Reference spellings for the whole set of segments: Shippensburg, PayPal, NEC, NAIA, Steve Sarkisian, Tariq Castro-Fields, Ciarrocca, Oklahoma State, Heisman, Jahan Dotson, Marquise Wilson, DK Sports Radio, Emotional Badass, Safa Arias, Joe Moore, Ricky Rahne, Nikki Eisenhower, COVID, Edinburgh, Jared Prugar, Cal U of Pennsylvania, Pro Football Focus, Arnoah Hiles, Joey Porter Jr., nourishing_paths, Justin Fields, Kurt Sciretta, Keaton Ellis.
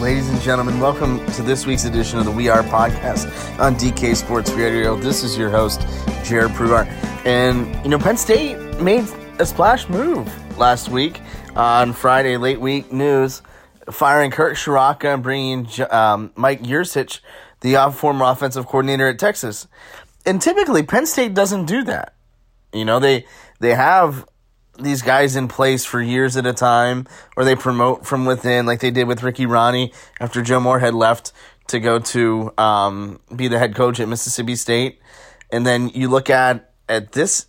Ladies and gentlemen, welcome to this week's edition of the We Are Podcast on DK Sports Radio. This is your host, Jared Prugar. And, you know, Penn State made a splash move last week on Friday late week news, firing Kurt Sciretta and bringing Mike Yurcich, the former offensive coordinator at Texas. And typically, Penn State doesn't do that. You know, they have these guys in place for years at a time, or they promote from within like they did with Ricky Rahne after Joe Moore had left to go to be the head coach at Mississippi State. And then you look at this,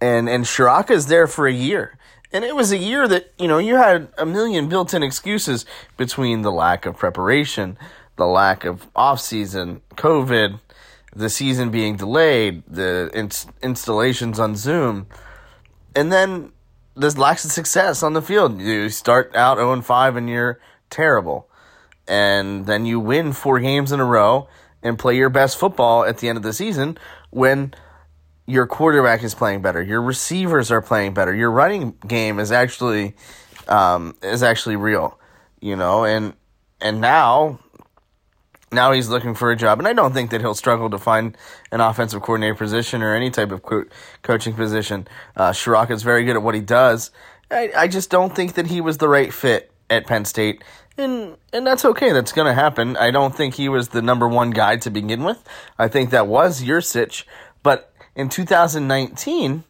and Ciarrocca's there for a year. And it was a year that, you know, you had a million built-in excuses between the lack of preparation, the lack of off-season, COVID, the season being delayed, the installations on Zoom, and then this lacks of success on the field. You start out 0-5 and you're terrible. And then you win 4 games in a row and play your best football at the end of the season when your quarterback is playing better, your receivers are playing better, your running game is actually real, you know. And now he's looking for a job. And I don't think that he'll struggle to find an offensive coordinator position or any type of coaching position. Ciarrocca's very good at what he does. I just don't think that he was the right fit at Penn State. And that's okay. That's going to happen. I don't think he was the number one guy to begin with. I think that was Yurcich. But in 2019,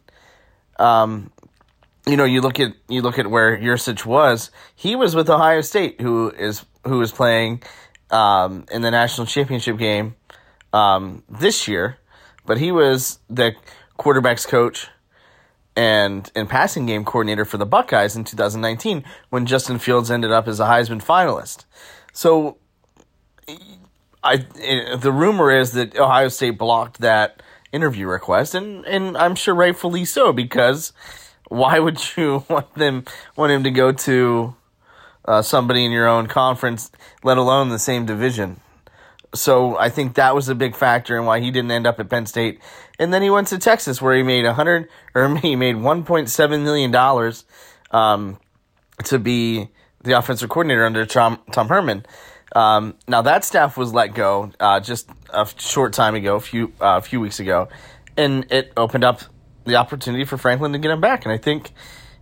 you know, you look at where Yurcich was. He was with Ohio State, who is playing in the national championship game this year, but he was the quarterback's coach and passing game coordinator for the Buckeyes in 2019 when Justin Fields ended up as a Heisman finalist. So the rumor is that Ohio State blocked that interview request, and I'm sure rightfully so, because why would you want him to go to somebody in your own conference, let alone the same division? So I think that was a big factor in why he didn't end up at Penn State. And then he went to Texas, where he made $1.7 million to be the offensive coordinator under Tom Herman. Now that staff was let go just a short time ago, a few weeks ago, and it opened up the opportunity for Franklin to get him back. And I think,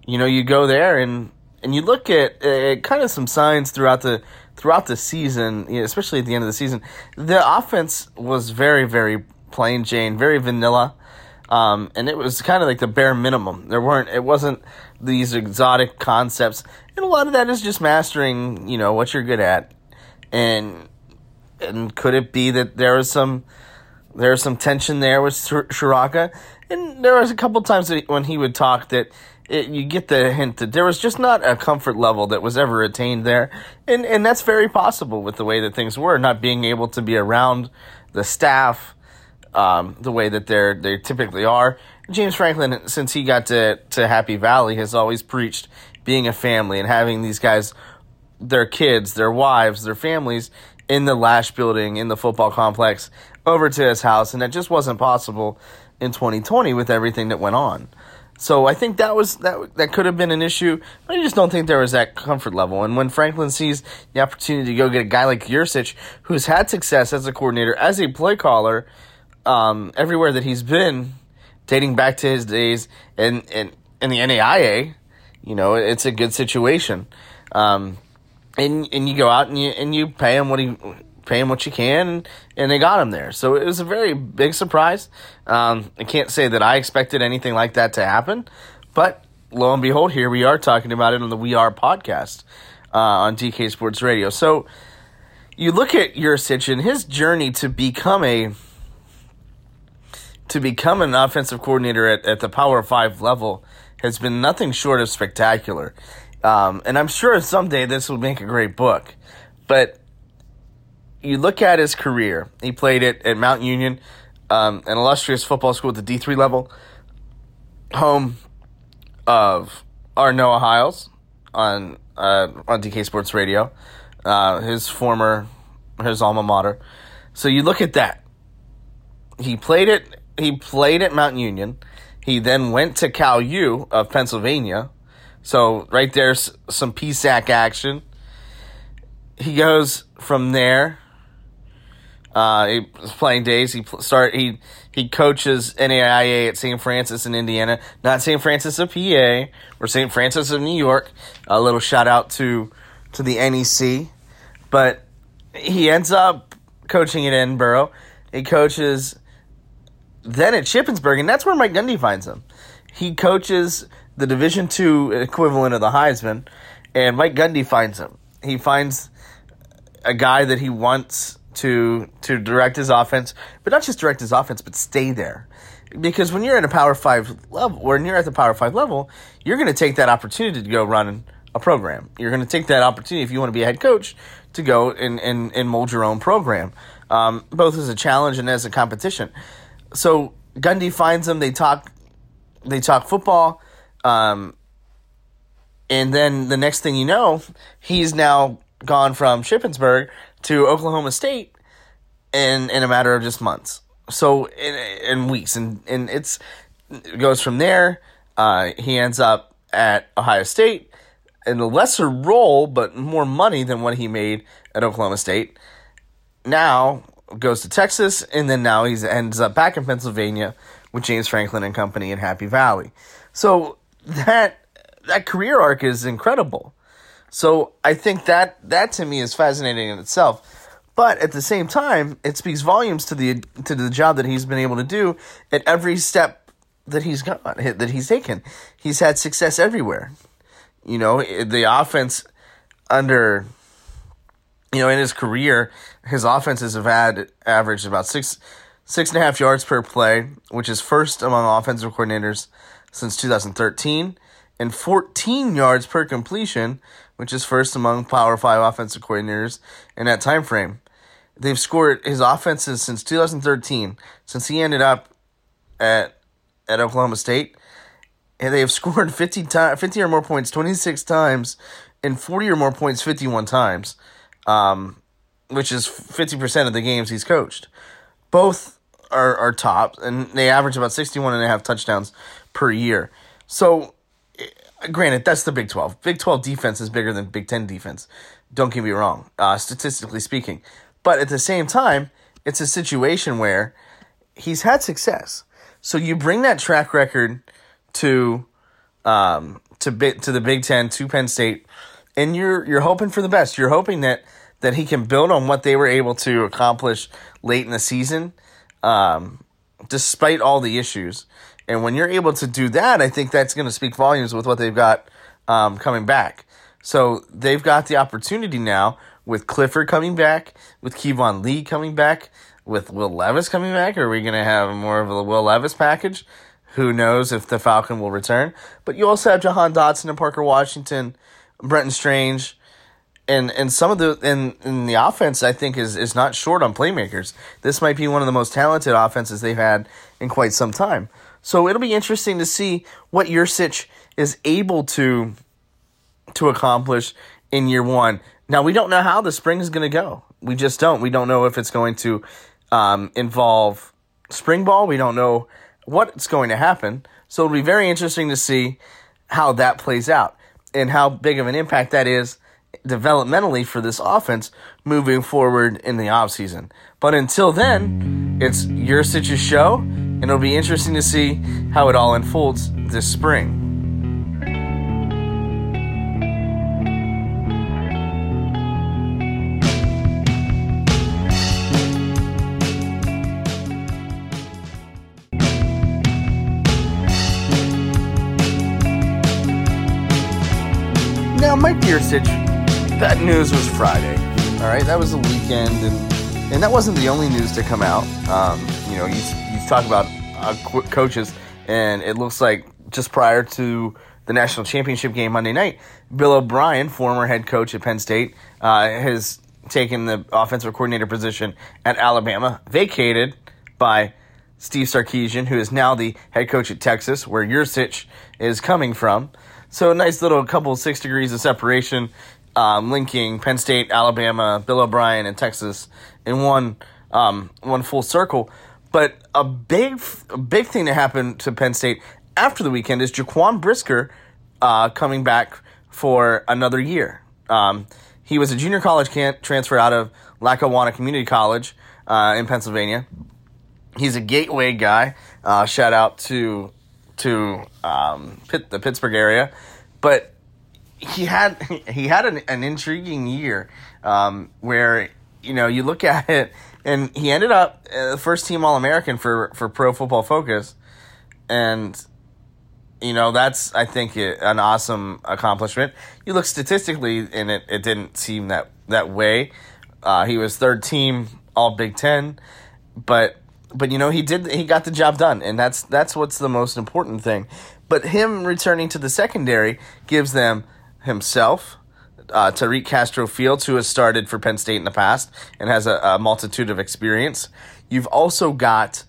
you know, you go there and you look at kind of some signs throughout the season, you know, especially at the end of the season. The offense was very, very plain Jane, very vanilla, and it was kind of like the bare minimum. It wasn't these exotic concepts, and a lot of that is just mastering, you know, what you're good at. And could it be that there was some tension there with Ciarrocca? And there was a couple times that when he would talk that. You get the hint that there was just not a comfort level that was ever attained there. And that's very possible with the way that things were, not being able to be around the staff the way that they typically are. James Franklin, since he got to Happy Valley, has always preached being a family and having these guys, their kids, their wives, their families, in the Lash building, in the football complex, over to his house. And that just wasn't possible in 2020 with everything that went on. So I think that could have been an issue, but I just don't think there was that comfort level. And when Franklin sees the opportunity to go get a guy like Yurcich, who's had success as a coordinator, as a play caller, everywhere that he's been, dating back to his days in the NAIA, you know, it's a good situation. And you go out and you pay him what you can, and they got him there. So it was a very big surprise. I can't say that I expected anything like that to happen, but lo and behold, here we are talking about it on the We Are Podcast on DK Sports Radio. So you look at Yurcich and his journey to become an offensive coordinator at the Power 5 level has been nothing short of spectacular. And I'm sure someday this will make a great book, but you look at his career. He played at Mountain Union, an illustrious football school at the D3 level, home of Arnoah Hiles on DK Sports Radio, his alma mater. So you look at that. He played at Mountain Union. He then went to Cal U of Pennsylvania. So right there's some PSAC action. he goes from there. His playing days, he coaches NAIA at St. Francis in Indiana, not St. Francis of PA or St. Francis of New York. A little shout out to the NEC, but he ends up coaching at Edinburgh. He coaches then at Shippensburg, and that's where Mike Gundy finds him. He coaches the Division II equivalent of the Heisman, and Mike Gundy finds him. He finds a guy that he wants to direct his offense, but not just direct his offense, but stay there. Because when you're at a Power 5 level, or when you're at the Power 5 level, you're going to take that opportunity to go run a program. You're going to take that opportunity, if you want to be a head coach, to go and mold your own program, both as a challenge and as a competition. So Gundy finds him. They talk football, and then the next thing you know, he's now gone from Shippensburg to Oklahoma State in a matter of just months. So in weeks, and it goes from there. He ends up at Ohio State in a lesser role, but more money than what he made at Oklahoma State. Now goes to Texas, and then now he ends up back in Pennsylvania with James Franklin and company in Happy Valley. So that career arc is incredible. So I think that to me is fascinating in itself. But at the same time, it speaks volumes to the job that he's been able to do at every step that he's gone, that he's taken. He's had success everywhere. You know, the offense under, you know, in his career, his offenses have averaged about six and a half yards per play, which is first among offensive coordinators since 2013, and 14 yards per completion, which is first among Power 5 offensive coordinators in that time frame. They've scored his offenses since 2013, since he ended up at Oklahoma State. And they have scored 50 or more points 26 times and 40 or more points 51 times, which is 50% of the games he's coached. Both are top, and they average about 61.5 touchdowns per year. So, granted, that's the Big 12. Big 12 defense is bigger than Big 10 defense. Don't get me wrong, statistically speaking. But at the same time, it's a situation where he's had success. So you bring that track record to the Big Ten, to Penn State, and you're hoping for the best. You're hoping that he can build on what they were able to accomplish late in the season, despite all the issues. And when you're able to do that, I think that's going to speak volumes with what they've got coming back. So they've got the opportunity now with Clifford coming back, with Kevon Lee coming back, with Will Levis coming back. Are we going to have more of a Will Levis package? Who knows if the Falcon will return? But you also have Jahan Dotson and Parker Washington, Brenton Strange, and some of the in the offense, I think, is not short on playmakers. This might be one of the most talented offenses they've had in quite some time. So it'll be interesting to see what Yurcich is able to accomplish in year one. Now, we don't know how the spring is going to go. We just don't. We don't know if it's going to involve spring ball. We don't know what's going to happen. So it'll be very interesting to see how that plays out and how big of an impact that is developmentally for this offense moving forward in the offseason. But until then, it's Yurcich's show, and it'll be interesting to see how it all unfolds this spring. Mike Yurcich, that news was Friday. All right, that was the weekend, and that wasn't the only news to come out. You know, you talk about coaches, and it looks like just prior to the national championship game Monday night, Bill O'Brien, former head coach at Penn State, has taken the offensive coordinator position at Alabama, vacated by Steve Sarkisian, who is now the head coach at Texas, where Yurcich is coming from. So a nice little couple 6 degrees of separation, linking Penn State, Alabama, Bill O'Brien, and Texas in one full circle. But a big thing that happened to Penn State after the weekend is Jaquan Brisker coming back for another year. He was a junior college transfer out of Lackawanna Community College in Pennsylvania. He's a Gateway guy. Shout out to the Pittsburgh area, but he had an intriguing year where you look at it, and he ended up first team All-American for Pro Football Focus, and that's I think an awesome accomplishment. You look statistically, and it didn't seem that way. He was third team All Big Ten, but he got the job done, and that's what's the most important thing. But him returning to the secondary gives them himself, Tariq Castro-Fields, who has started for Penn State in the past and has a multitude of experience. You've also got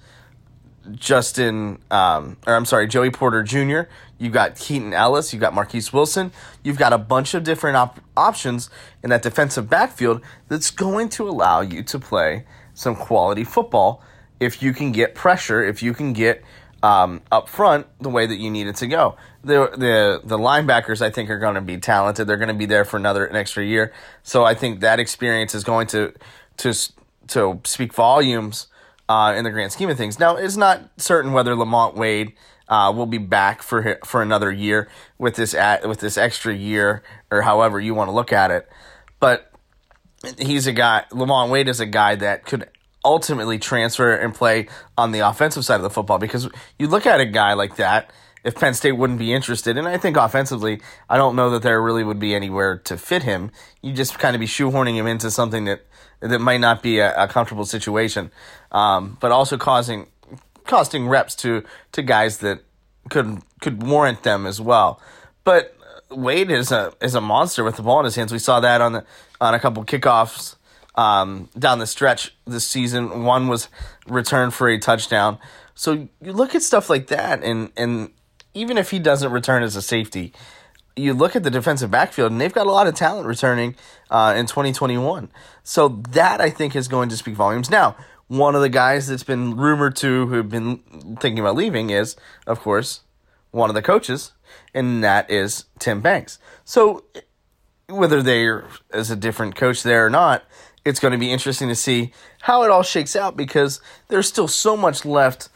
Joey Porter Jr. You've got Keaton Ellis. You've got Marquise Wilson. You've got a bunch of different options in that defensive backfield that's going to allow you to play some quality football if you can get pressure, if you can get up front the way that you need it to go. The linebackers, I think, are going to be talented. They're going to be there for an extra year. So I think that experience is going to speak volumes in the grand scheme of things. Now, it's not certain whether Lamont Wade will be back for another year with this extra year, or however you want to look at it. But Lamont Wade is a guy that could ultimately transfer and play on the offensive side of the football, because you look at a guy like that, if Penn State wouldn't be interested, and I think offensively, I don't know that there really would be anywhere to fit him. You just kind of be shoehorning him into something that might not be a comfortable situation, but also costing reps to guys that could warrant them as well. But Wade is a monster with the ball in his hands. We saw that on a couple kickoffs down the stretch this season. One was returned for a touchdown. So you look at stuff like that, and even if he doesn't return as a safety, you look at the defensive backfield, and they've got a lot of talent returning in 2021. So that, I think, is going to speak volumes. Now, one of the guys that's been rumored to who've been thinking about leaving is, of course, one of the coaches, and that is Tim Banks. So whether there is a different coach there or not, it's going to be interesting to see how it all shakes out, because there's still so much left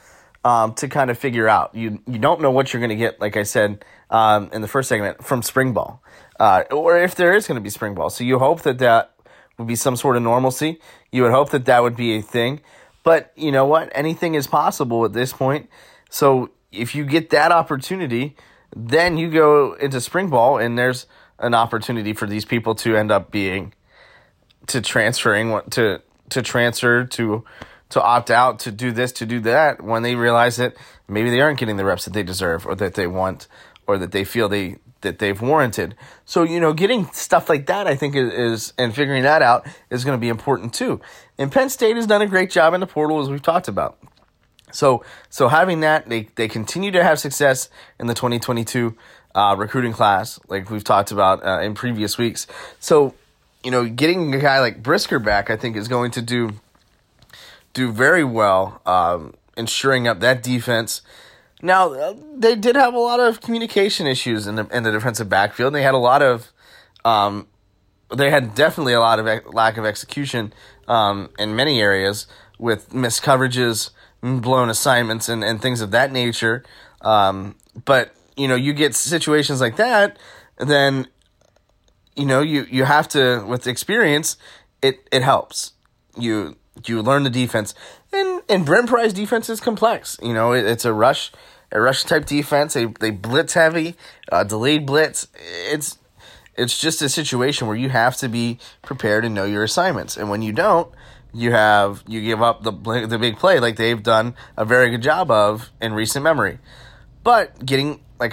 to kind of figure out. You don't know what you're going to get, like I said in the first segment, from spring ball, or if there is going to be spring ball. So you hope that would be some sort of normalcy. You would hope that would be a thing. But you know what? Anything is possible at this point. So if you get that opportunity, then you go into spring ball, and there's an opportunity for these people to end up being to transfer, to opt out, to do this, to do that, when they realize that maybe they aren't getting the reps that they deserve, or that they want, or that they feel that they've warranted. So, getting stuff like that, I think, and figuring that out is going to be important too. And Penn State has done a great job in the portal, as we've talked about. So having that, they continue to have success in the 2022 recruiting class, like we've talked about in previous weeks. So, getting a guy like Brisker back, I think, is going to do very well, ensuring up that defense. Now, they did have a lot of communication issues in the defensive backfield. They had definitely a lot of lack of execution in many areas, with missed coverages, blown assignments, and things of that nature. But you get situations like that, then you have to, with experience, it helps. You learn the defense. And Brent Pry's defense is complex. It's a rush type defense. They blitz heavy, delayed blitz. It's just a situation where you have to be prepared and know your assignments. And when you don't, you give up the big play, like they've done a very good job of in recent memory. But getting a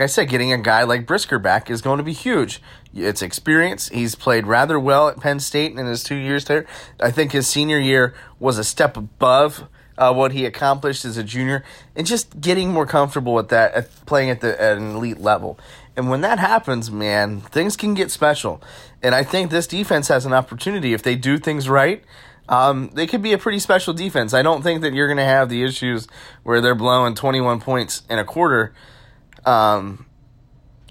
guy like Brisker back is going to be huge. It's experience. He's played rather well at Penn State in his 2 years there. I think his senior year was a step above what he accomplished as a junior, and just getting more comfortable with that, playing at an elite level. And when that happens, man, things can get special. And I think this defense has an opportunity, if they do things right. They could be a pretty special defense. I don't think that you're going to have the issues where they're blowing 21 points in a quarter.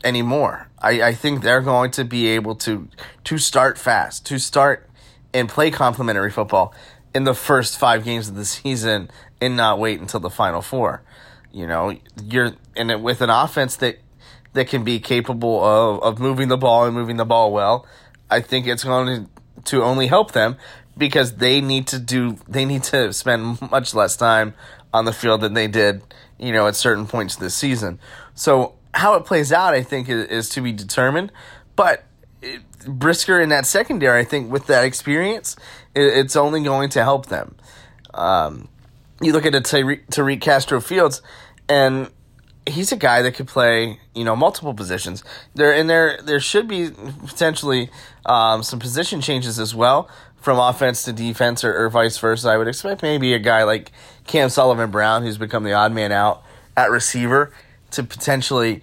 anymore. I think they're going to be able to start fast, to start and play complimentary football in the first five games of the season and not wait until the Final Four. You know, you're and with an offense that can be capable of moving the ball and moving the ball well, I think it's going to only help them because they need to spend much less time on the field than they did, you know, at certain points this season. So how it plays out, I think, is to be determined. But Brisker in that secondary, I think, with that experience, it's only going to help them. You look at Tariq Castro-Fields, and he's a guy that could play, you know, multiple positions. There should be potentially some position changes as well, from offense to defense or vice versa. I would expect maybe a guy like Cam Sullivan-Brown, who's become the odd man out at receiver, to potentially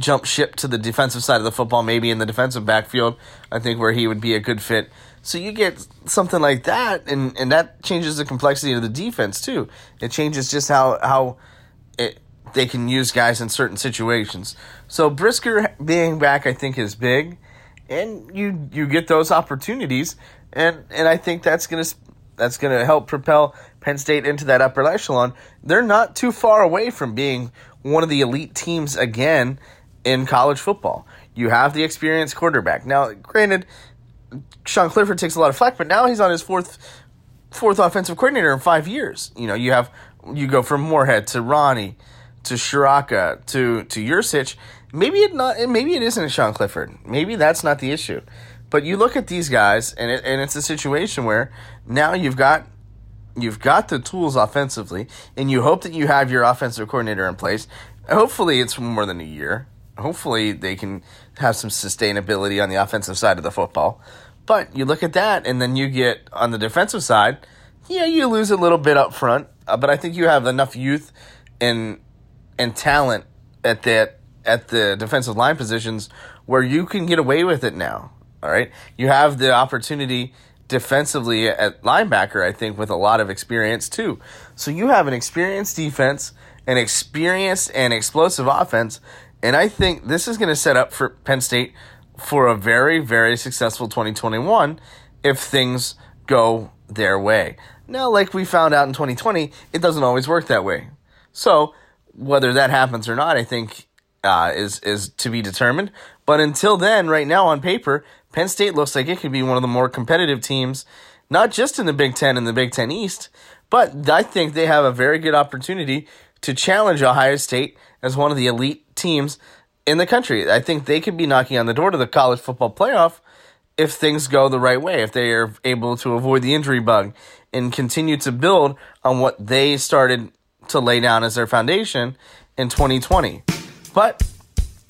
jump ship to the defensive side of the football, maybe in the defensive backfield, I think, where he would be a good fit. So you get something like that, and that changes the complexity of the defense too. It changes just how they can use guys in certain situations. So Brisker being back, I think, is big, and you get those opportunities, and I think that's gonna help propel Penn State into that upper echelon. They're not too far away from being one of the elite teams again in college football. You have the experienced quarterback. Now, granted, Sean Clifford takes a lot of flack, but now he's on his fourth offensive coordinator in 5 years. You know, you go from Moorhead to Ronnie to Ciarrocca to Yurcich. Maybe it isn't Sean Clifford. Maybe that's not the issue. But you look at these guys, and it's a situation where now you've got the tools offensively, and you hope that you have your offensive coordinator in place. Hopefully it's more than a year. Hopefully they can have some sustainability on the offensive side of the football. But you look at that, and then you get on the defensive side, yeah, you lose a little bit up front, but I think you have enough youth and talent at the defensive line positions where you can get away with it now. All right, you have the opportunity defensively at linebacker, I think, with a lot of experience too. So you have an experienced defense, an experienced and explosive offense, and I think this is going to set up for Penn State for a very, very successful 2021 if things go their way. Now, like we found out in 2020, it doesn't always work that way. So whether that happens or not, I think is to be determined. But until then, right now on paper, Penn State looks like it could be one of the more competitive teams, not just in the Big Ten and the Big Ten East, but I think they have a very good opportunity to challenge Ohio State as one of the elite teams in the country. I think they could be knocking on the door to the college football playoff if things go the right way, if they are able to avoid the injury bug and continue to build on what they started to lay down as their foundation in 2020. But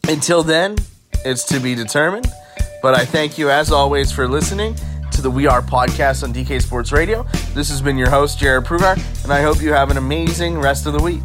until then, it's to be determined. But I thank you, as always, for listening to the We Are podcast on DK Sports Radio. This has been your host, Jared Prugar, and I hope you have an amazing rest of the week.